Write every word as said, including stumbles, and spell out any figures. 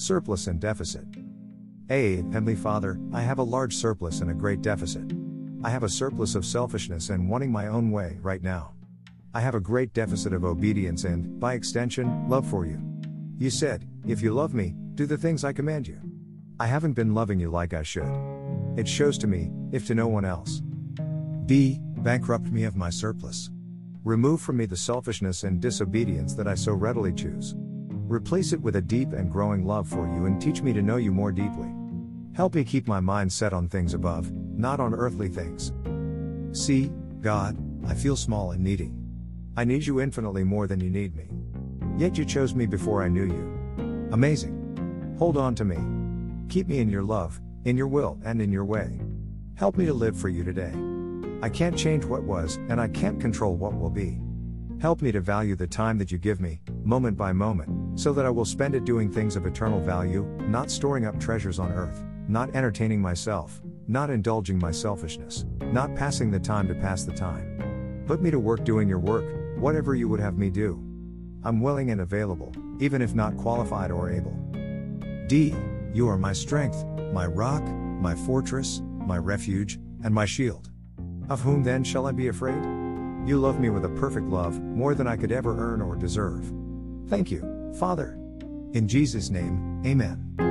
Surplus and deficit. A. Heavenly Father, I have a large surplus and a great deficit. I have a surplus of selfishness and wanting my own way right now. I have a great deficit of obedience and, by extension, love for you. You said, if you love me, do the things I command you. I haven't been loving you like I should. It shows to me, if to no one else. B. Bankrupt me of my surplus. Remove from me the selfishness and disobedience that I so readily choose. Replace it with a deep and growing love for you and teach me to know you more deeply. Help me keep my mind set on things above, not on earthly things. C. God, I feel small and needy. I need you infinitely more than you need me. Yet you chose me before I knew you. Amazing. Hold on to me. Keep me in your love, in your will, and in your way. Help me to live for you today. I can't change what was, and I can't control what will be. Help me to value the time that you give me, moment by moment, so that I will spend it doing things of eternal value, not storing up treasures on earth, not entertaining myself, not indulging my selfishness, not passing the time to pass the time. Put me to work doing your work, whatever you would have me do. I'm willing and available, even if not qualified or able. D. You are my strength, my rock, my fortress, my refuge, and my shield. Of whom then shall I be afraid? You love me with a perfect love, more than I could ever earn or deserve. Thank you, Father. In Jesus' name, amen.